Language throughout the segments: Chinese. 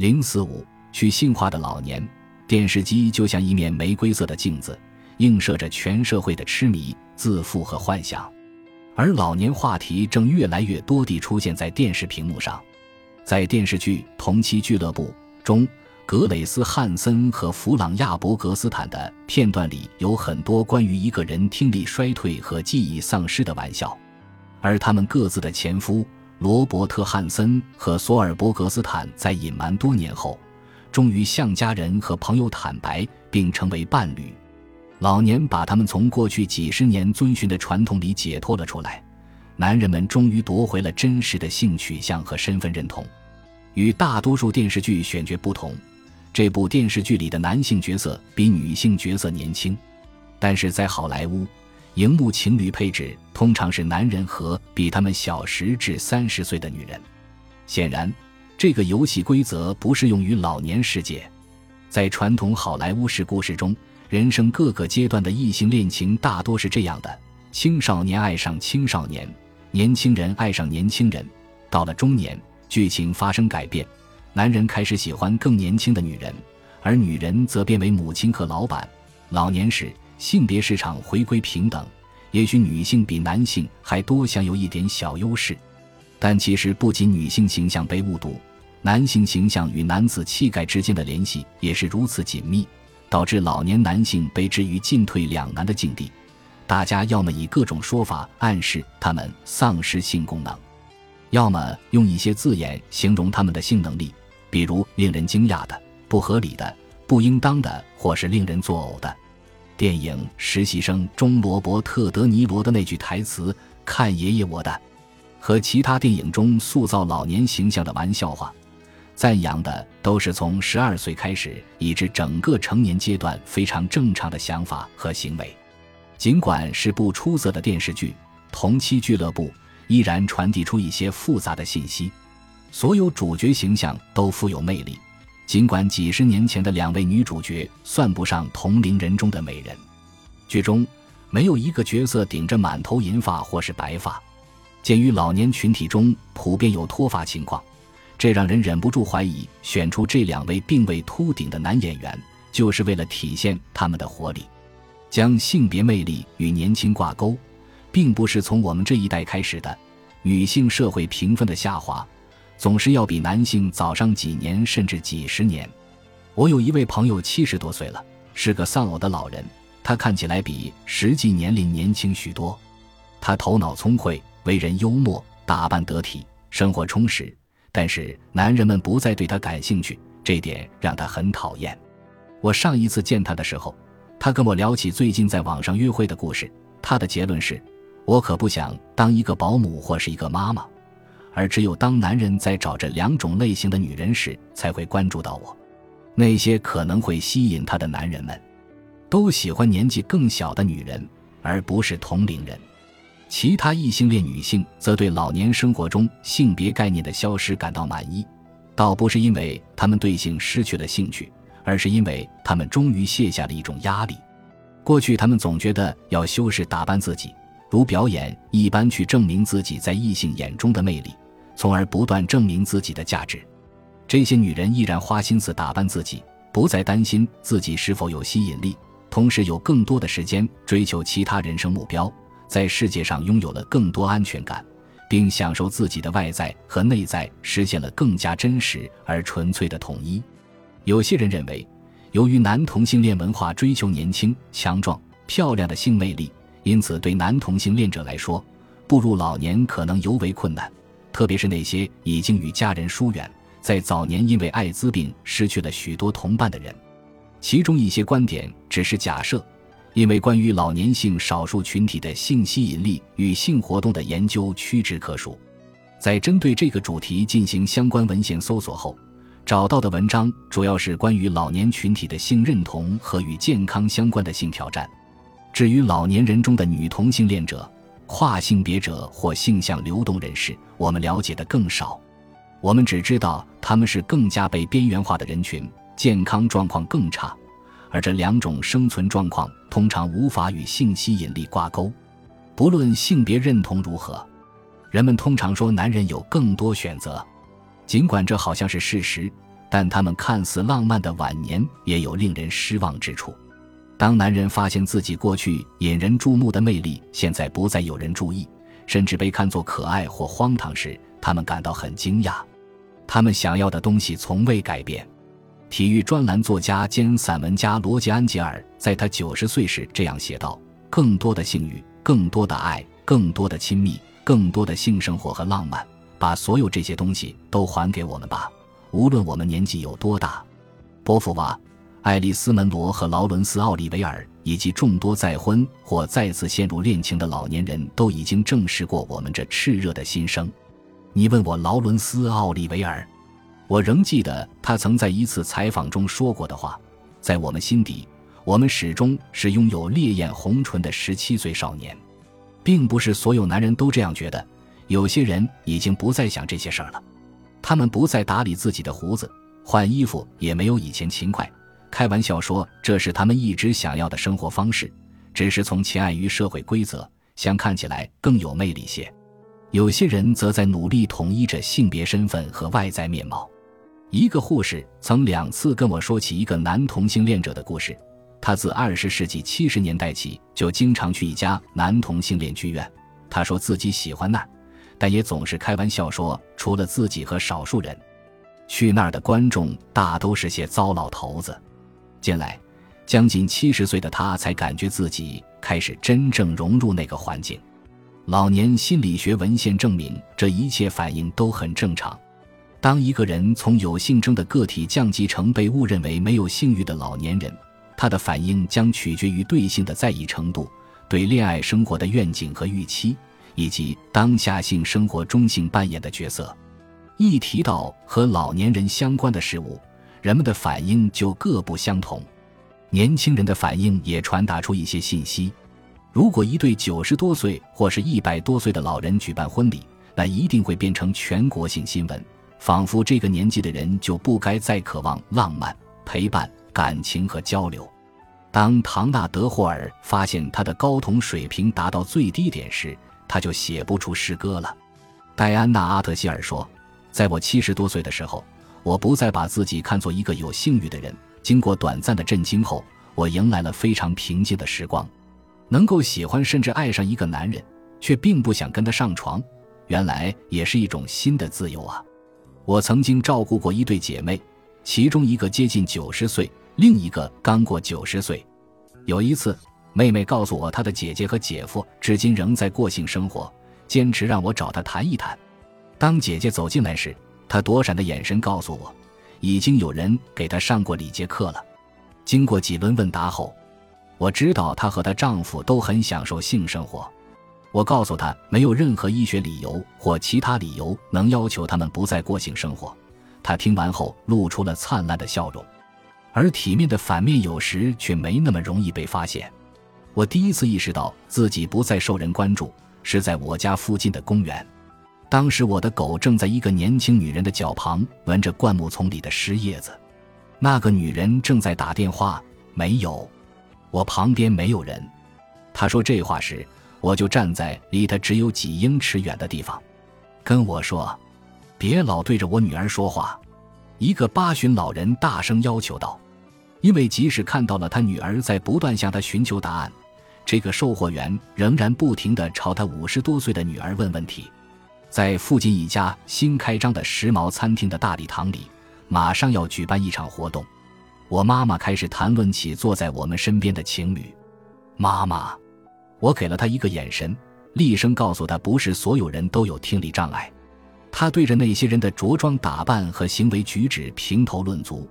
045去性化的老年，电视机就像一面玫瑰色的镜子，映射着全社会的痴迷、自负和幻想。而老年话题正越来越多地出现在电视屏幕上。在电视剧《同妻俱乐部》中，格蕾斯·汉森和弗朗亚·伯格斯坦的片段里有很多关于一个人听力衰退和记忆丧失的玩笑。而他们各自的前夫罗伯特·汉森和索尔·伯格斯坦在隐瞒多年后，终于向家人和朋友坦白，并成为伴侣。老年把他们从过去几十年遵循的传统里解脱了出来，男人们终于夺回了真实的性取向和身份认同。与大多数电视剧选角不同，这部电视剧里的男性角色比女性角色年轻，但是在好莱坞，荧幕情侣配置通常是男人和比他们小10至30岁的女人。显然，这个游戏规则不适用于老年世界。在传统好莱坞式故事中，人生各个阶段的异性恋情大多是这样的：青少年爱上青少年，年轻人爱上年轻人，到了中年，剧情发生改变。男人开始喜欢更年轻的女人，而女人则变为母亲和老板。老年时，性别市场回归平等，也许女性比男性还多享有一点小优势，但其实不仅女性形象被误读，男性形象与男子气概之间的联系也是如此紧密，导致老年男性被置于进退两难的境地。大家要么以各种说法暗示他们丧失性功能，要么用一些字眼形容他们的性能力，比如令人惊讶的、不合理的、不应当的，或是令人作呕的。电影《实习生》中罗伯特·德尼罗的那句台词“看爷爷我的”，和其他电影中塑造老年形象的玩笑话，赞扬的都是从12岁开始以至整个成年阶段非常正常的想法和行为。尽管是部出色的电视剧，《同妻俱乐部》依然传递出一些复杂的信息。所有主角形象都富有魅力，尽管几十年前的2位女主角算不上同龄人中的美人。剧中没有一个角色顶着满头银发或是白发。鉴于老年群体中普遍有脱发情况，这让人忍不住怀疑选出这2位并未秃顶的男演员就是为了体现他们的活力。将性别魅力与年轻挂钩并不是从我们这一代开始的，女性社会评分的下滑总是要比男性早上几年甚至几十年。我有一位朋友70多岁了，是个丧偶的老人，他看起来比实际年龄年轻许多。他头脑聪慧，为人幽默，打扮得体，生活充实，但是男人们不再对他感兴趣，这点让他很讨厌。我上一次见他的时候，他跟我聊起最近在网上约会的故事，他的结论是：我可不想当一个保姆或是一个妈妈，而只有当男人在找这2种类型的女人时才会关注到我。那些可能会吸引他的男人们都喜欢年纪更小的女人，而不是同龄人。其他异性恋女性则对老年生活中性别概念的消失感到满意，倒不是因为她们对性失去了兴趣，而是因为她们终于卸下了一种压力。过去她们总觉得要修饰打扮自己，如表演一般去证明自己在异性眼中的魅力，从而不断证明自己的价值。这些女人依然花心思打扮自己，不再担心自己是否有吸引力，同时有更多的时间追求其他人生目标，在世界上拥有了更多安全感，并享受自己的外在和内在，实现了更加真实而纯粹的统一。有些人认为，由于男同性恋文化追求年轻、强壮、漂亮的性魅力，因此对男同性恋者来说，步入老年可能尤为困难，特别是那些已经与家人疏远，在早年因为艾滋病失去了许多同伴的人。其中一些观点只是假设，因为关于老年性少数群体的性吸引力与性活动的研究屈指可数。在针对这个主题进行相关文献搜索后，找到的文章主要是关于老年群体的性认同和与健康相关的性挑战。至于老年人中的女同性恋者、跨性别者或性向流动人士，我们了解的更少。我们只知道他们是更加被边缘化的人群，健康状况更差，而这2种生存状况通常无法与性吸引力挂钩。不论性别认同如何，人们通常说男人有更多选择。尽管这好像是事实，但他们看似浪漫的晚年也有令人失望之处。当男人发现自己过去引人注目的魅力现在不再有人注意，甚至被看作可爱或荒唐时，他们感到很惊讶。他们想要的东西从未改变。体育专栏作家兼散文家罗杰·安吉尔在他90岁时这样写道：更多的性欲，更多的爱，更多的亲密，更多的性生活和浪漫，把所有这些东西都还给我们吧，无论我们年纪有多大。波伏娃、爱丽丝·门罗和劳伦斯·奥利维尔以及众多再婚或再次陷入恋情的老年人都已经证实过我们这炽热的心声。你问我劳伦斯·奥利维尔，我仍记得他曾在一次采访中说过的话：在我们心底，我们始终是拥有烈焰红唇的17岁少年。并不是所有男人都这样觉得，有些人已经不再想这些事儿了。他们不再打理自己的胡子，换衣服也没有以前勤快，开玩笑说这是他们一直想要的生活方式，只是从前碍于社会规则，想看起来更有魅力些。有些人则在努力统一着性别身份和外在面貌。一个护士曾2次跟我说起一个男同性恋者的故事，他自20世纪70年代起就经常去一家男同性恋剧院。他说自己喜欢那儿，但也总是开玩笑说除了自己和少数人，去那儿的观众大都是些糟老头子。近来将近70岁的他才感觉自己开始真正融入那个环境。老年心理学文献证明这一切反应都很正常。当一个人从有性征的个体降级成被误认为没有性欲的老年人，他的反应将取决于对性的在意程度、对恋爱生活的愿景和预期，以及当下性生活中性扮演的角色。一提到和老年人相关的事物，人们的反应就各不相同。年轻人的反应也传达出一些信息。如果一对90多岁或是100多岁的老人举办婚礼，那一定会变成全国性新闻，仿佛这个年纪的人就不该再渴望浪漫、陪伴、感情和交流。当唐纳德·霍尔发现他的睾酮水平达到最低点时，他就写不出诗歌了。戴安娜·阿特希尔说：在我70多岁的时候，我不再把自己看作一个有性欲的人。经过短暂的震惊后，我迎来了非常平静的时光。能够喜欢甚至爱上一个男人，却并不想跟他上床，原来也是一种新的自由啊。我曾经照顾过一对姐妹，其中一个接近90岁，另一个刚过90岁。有一次，妹妹告诉我她的姐姐和姐夫至今仍在过性生活，坚持让我找她谈一谈。当姐姐走进来时，她躲闪的眼神告诉我，已经有人给她上过礼节课了。经过几轮问答后，我知道她和她丈夫都很享受性生活。我告诉她，没有任何医学理由或其他理由能要求他们不再过性生活。她听完后露出了灿烂的笑容。而体面的反面有时却没那么容易被发现。我第一次意识到自己不再受人关注，是在我家附近的公园。当时我的狗正在一个年轻女人的脚旁闻着灌木丛里的湿叶子。那个女人正在打电话，没有，我旁边没有人。她说这话时，我就站在离她只有几英尺远的地方。跟我说，别老对着我女儿说话。一个八旬老人大声要求道，因为即使看到了他女儿在不断向他寻求答案，这个售货员仍然不停地朝他50多岁的女儿问问题。在附近一家新开张的时髦餐厅的大礼堂里，马上要举办一场活动。我妈妈开始谈论起坐在我们身边的情侣。妈妈，我给了她一个眼神，厉声告诉她不是所有人都有听力障碍。他对着那些人的着装打扮和行为举止评头论足，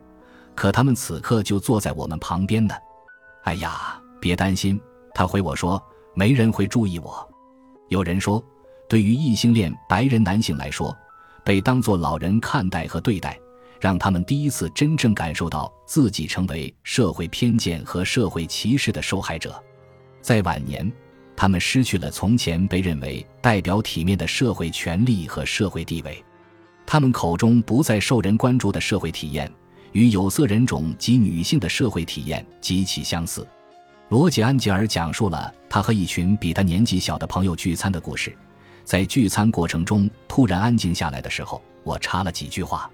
可他们此刻就坐在我们旁边呢。哎呀，别担心，他回我说，没人会注意我。有人说，对于异性恋白人男性来说，被当作老人看待和对待，让他们第一次真正感受到自己成为社会偏见和社会歧视的受害者。在晚年，他们失去了从前被认为代表体面的社会权利和社会地位。他们口中不再受人关注的社会体验，与有色人种及女性的社会体验极其相似。罗杰·安吉尔讲述了他和一群比他年纪小的朋友聚餐的故事。在聚餐过程中突然安静下来的时候，我插了几句话。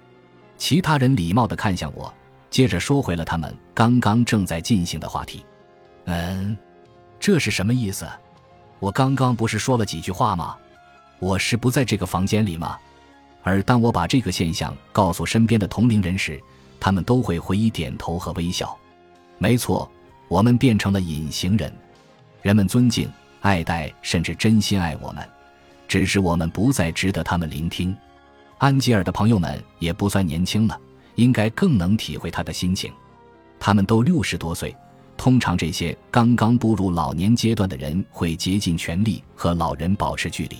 其他人礼貌地看向我，接着说回了他们刚刚正在进行的话题。这是什么意思？我刚刚不是说了几句话吗？我是不在这个房间里吗？而当我把这个现象告诉身边的同龄人时，他们都会回以点头和微笑。没错，我们变成了隐形人。人们尊敬、爱戴，甚至真心爱我们，只是我们不再值得他们聆听。安吉尔的朋友们也不算年轻了，应该更能体会他的心情。他们都60多岁，通常这些刚刚步入老年阶段的人会竭尽全力和老人保持距离。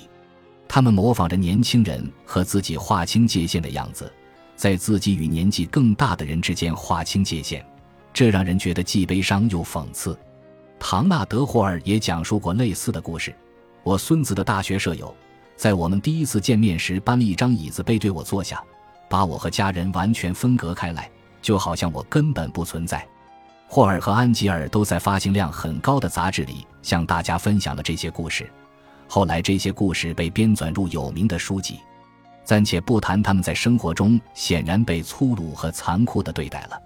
他们模仿着年轻人和自己划清界限的样子，在自己与年纪更大的人之间划清界限，这让人觉得既悲伤又讽刺。唐纳德·霍尔也讲述过类似的故事。我孙子的大学舍友在我们第一次见面时搬了一张椅子背对我坐下，把我和家人完全分隔开来，就好像我根本不存在。霍尔和安吉尔都在发行量很高的杂志里向大家分享了这些故事，后来这些故事被编纂入有名的书籍。暂且不谈他们在生活中显然被粗鲁和残酷地对待了，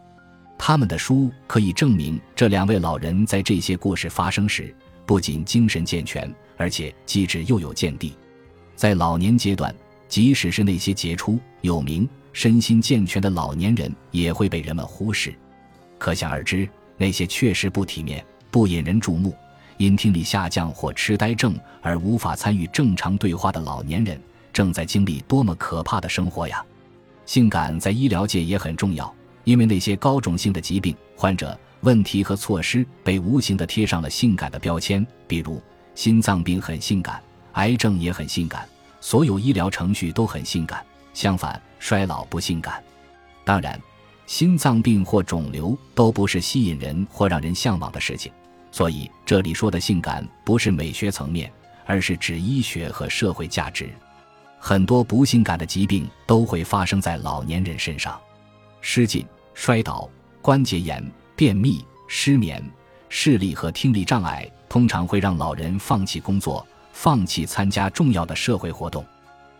他们的书可以证明这两位老人在这些故事发生时不仅精神健全，而且机智又有见地。在老年阶段，即使是那些杰出、有名、身心健全的老年人也会被人们忽视。可想而知，那些确实不体面、不引人注目，因听力下降或痴呆症而无法参与正常对话的老年人正在经历多么可怕的生活呀！性感在医疗界也很重要，因为那些高种性的疾病患者问题和措施被无形地贴上了性感的标签，比如心脏病很性感，癌症也很性感，所有医疗程序都很性感。相反，衰老不性感。当然，心脏病或肿瘤都不是吸引人或让人向往的事情，所以这里说的性感不是美学层面，而是指医学和社会价值。很多不性感的疾病都会发生在老年人身上，失禁、摔倒、关节炎、便秘、失眠、视力和听力障碍通常会让老人放弃工作，放弃参加重要的社会活动。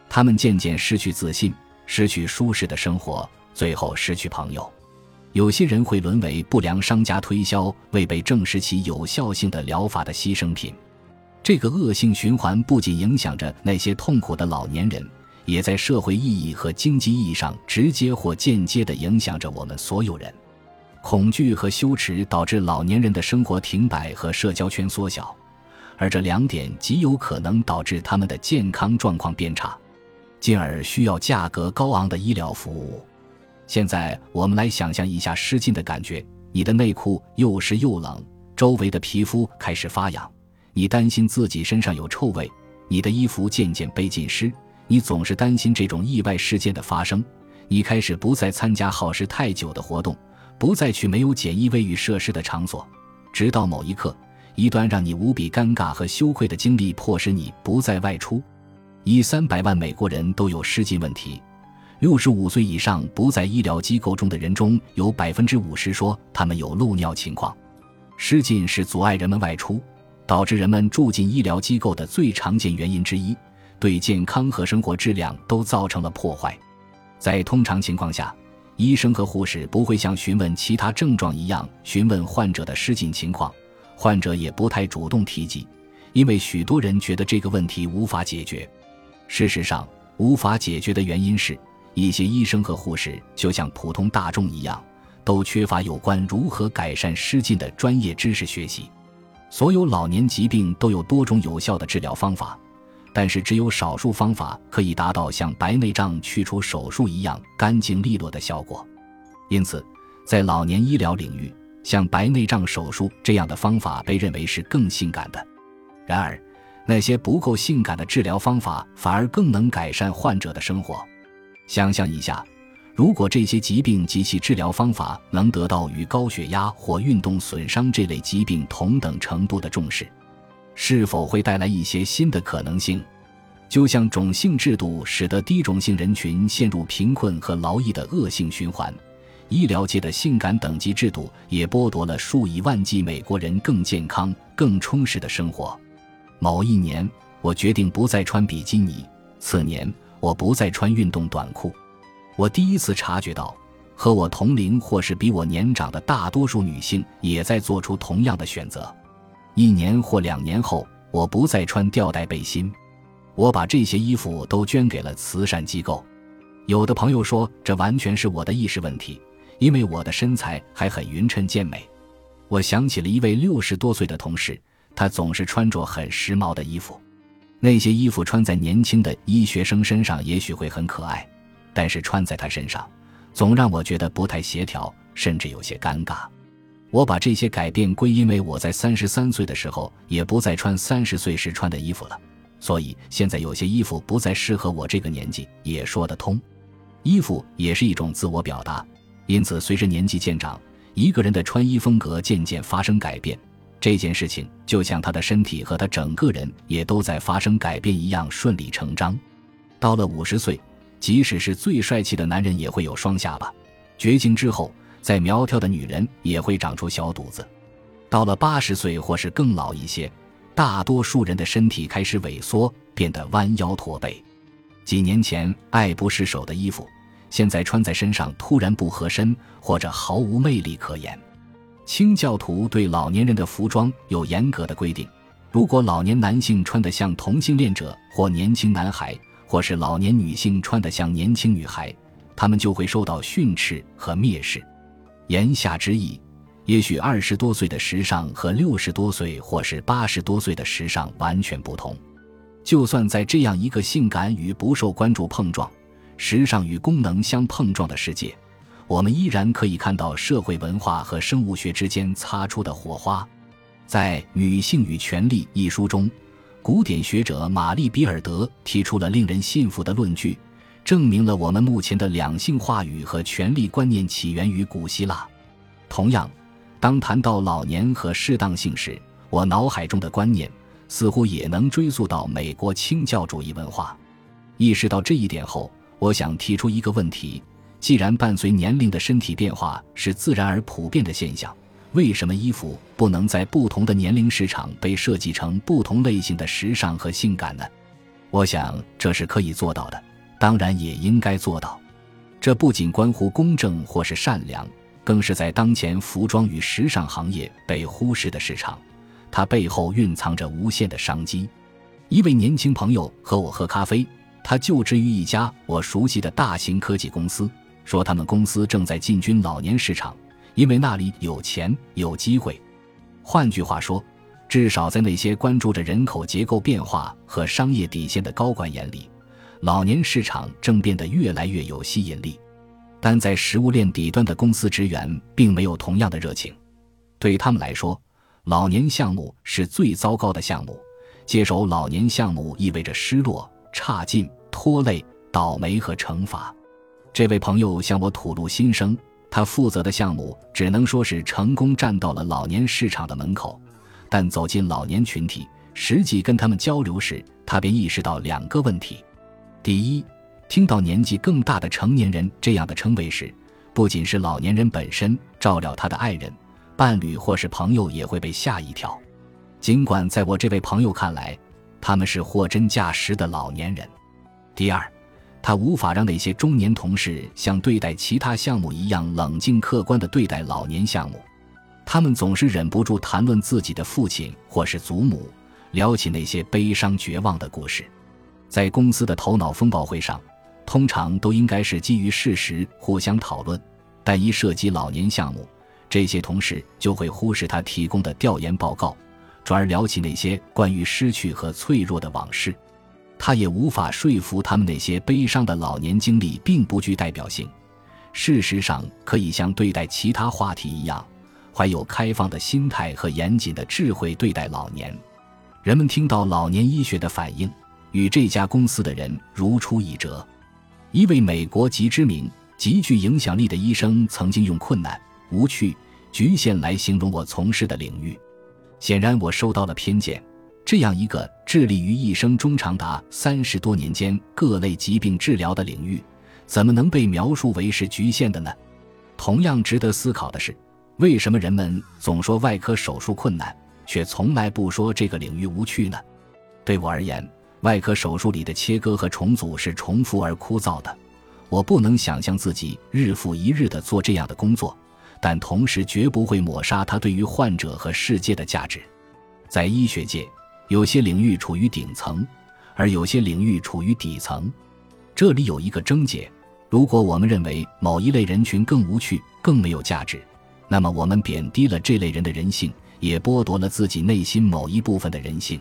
他们渐渐失去自信，失去舒适的生活，最后失去朋友。有些人会沦为不良商家推销未被证实其有效性的疗法的牺牲品。这个恶性循环不仅影响着那些痛苦的老年人，也在社会意义和经济意义上直接或间接地影响着我们所有人。恐惧和羞耻导致老年人的生活停摆和社交圈缩小，而这2点极有可能导致他们的健康状况变差，进而需要价格高昂的医疗服务。现在我们来想象一下失禁的感觉，你的内裤又湿又冷，周围的皮肤开始发痒，你担心自己身上有臭味，你的衣服渐渐被浸湿，你总是担心这种意外事件的发生，你开始不再参加耗时太久的活动，不再去没有简易卫浴设施的场所，直到某一刻，一段让你无比尴尬和羞愧的经历迫使你不再外出。1.3亿美国人都有失禁问题，65岁以上不在医疗机构中的人中有50%说他们有漏尿情况。失禁是阻碍人们外出，导致人们住进医疗机构的最常见原因之一，对健康和生活质量都造成了破坏。在通常情况下，医生和护士不会像询问其他症状一样询问患者的失禁情况，患者也不太主动提及，因为许多人觉得这个问题无法解决。事实上，无法解决的原因是，一些医生和护士就像普通大众一样，都缺乏有关如何改善失禁的专业知识学习。所有老年疾病都有多种有效的治疗方法，但是只有少数方法可以达到像白内障去除手术一样干净利落的效果。因此，在老年医疗领域，像白内障手术这样的方法被认为是更性感的。然而，那些不够性感的治疗方法反而更能改善患者的生活。想象一下，如果这些疾病及其治疗方法能得到与高血压或运动损伤这类疾病同等程度的重视，是否会带来一些新的可能性？就像种姓制度使得低种姓人群陷入贫困和劳役的恶性循环，医疗界的性感等级制度也剥夺了数以万计美国人更健康、更充实的生活。某一年，我决定不再穿比基尼，次年，我不再穿运动短裤。我第一次察觉到，和我同龄或是比我年长的大多数女性也在做出同样的选择。1年或2年后，我不再穿吊带背心，我把这些衣服都捐给了慈善机构。有的朋友说，这完全是我的意识问题，因为我的身材还很匀称健美。我想起了一位60多岁的同事，他总是穿着很时髦的衣服，那些衣服穿在年轻的医学生身上也许会很可爱，但是穿在他身上总让我觉得不太协调，甚至有些尴尬。我把这些改变归因为我在33岁的时候也不再穿30岁时穿的衣服了，所以现在有些衣服不再适合我这个年纪也说得通。衣服也是一种自我表达，因此随着年纪渐长，一个人的穿衣风格渐渐发生改变，这件事情就像他的身体和他整个人也都在发生改变一样顺理成章。到了50岁，即使是最帅气的男人也会有双下巴，绝经之后再苗条的女人也会长出小肚子。到了80岁或是更老一些，大多数人的身体开始萎缩，变得弯腰驼背。几年前爱不释手的衣服，现在穿在身上突然不合身，或者毫无魅力可言。清教徒对老年人的服装有严格的规定，如果老年男性穿得像同性恋者或年轻男孩，或是老年女性穿得像年轻女孩，他们就会受到训斥和蔑视。言下之意，也许20多岁的时尚和60多岁或是80多岁的时尚完全不同。就算在这样一个性感与不受关注碰撞，时尚与功能相碰撞的世界，我们依然可以看到社会文化和生物学之间擦出的火花。在《女性与权力》一书中，古典学者玛丽·比尔德提出了令人信服的论据，证明了我们目前的两性话语和权力观念起源于古希腊。同样，当谈到老年和适当性时，我脑海中的观念似乎也能追溯到美国清教主义文化。意识到这一点后，我想提出一个问题：既然伴随年龄的身体变化是自然而普遍的现象，为什么衣服不能在不同的年龄市场被设计成不同类型的时尚和性感呢？我想这是可以做到的，当然也应该做到。这不仅关乎公正或是善良，更是在当前服装与时尚行业被忽视的市场，它背后蕴藏着无限的商机。一位年轻朋友和我喝咖啡，他就职于一家我熟悉的大型科技公司，说他们公司正在进军老年市场，因为那里有钱有机会。换句话说，至少在那些关注着人口结构变化和商业底线的高管眼里，老年市场正变得越来越有吸引力。但在食物链底端的公司职员并没有同样的热情。对他们来说，老年项目是最糟糕的项目，接手老年项目意味着失落、差劲、拖累、倒霉和惩罚。这位朋友向我吐露心声，他负责的项目只能说是成功站到了老年市场的门口，但走进老年群体，实际跟他们交流时，他便意识到两个问题。第一，听到年纪更大的成年人这样的称谓时，不仅是老年人本身，照料他的爱人、伴侣或是朋友也会被吓一跳。尽管在我这位朋友看来，他们是货真价实的老年人。第二，他无法让那些中年同事像对待其他项目一样冷静客观地对待老年项目，他们总是忍不住谈论自己的父亲或是祖母，聊起那些悲伤绝望的故事。在公司的头脑风暴会上，通常都应该是基于事实互相讨论，但一涉及老年项目，这些同事就会忽视他提供的调研报告，转而聊起那些关于失去和脆弱的往事。他也无法说服他们那些悲伤的老年经历并不具代表性，事实上可以像对待其他话题一样，怀有开放的心态和严谨的智慧对待老年。人们听到老年医学的反应，与这家公司的人如出一辙。一位美国极知名、极具影响力的医生曾经用困难、无趣、局限来形容我从事的领域。显然我受到了偏见，这样一个致力于一生中长达30多年间各类疾病治疗的领域，怎么能被描述为是局限的呢？同样值得思考的是，为什么人们总说外科手术困难，却从来不说这个领域无趣呢？对我而言，外科手术里的切割和重组是重复而枯燥的，我不能想象自己日复一日地做这样的工作，但同时绝不会抹杀它对于患者和世界的价值。在医学界，有些领域处于顶层，而有些领域处于底层。这里有一个症结，如果我们认为某一类人群更无趣、更没有价值，那么我们贬低了这类人的人性，也剥夺了自己内心某一部分的人性。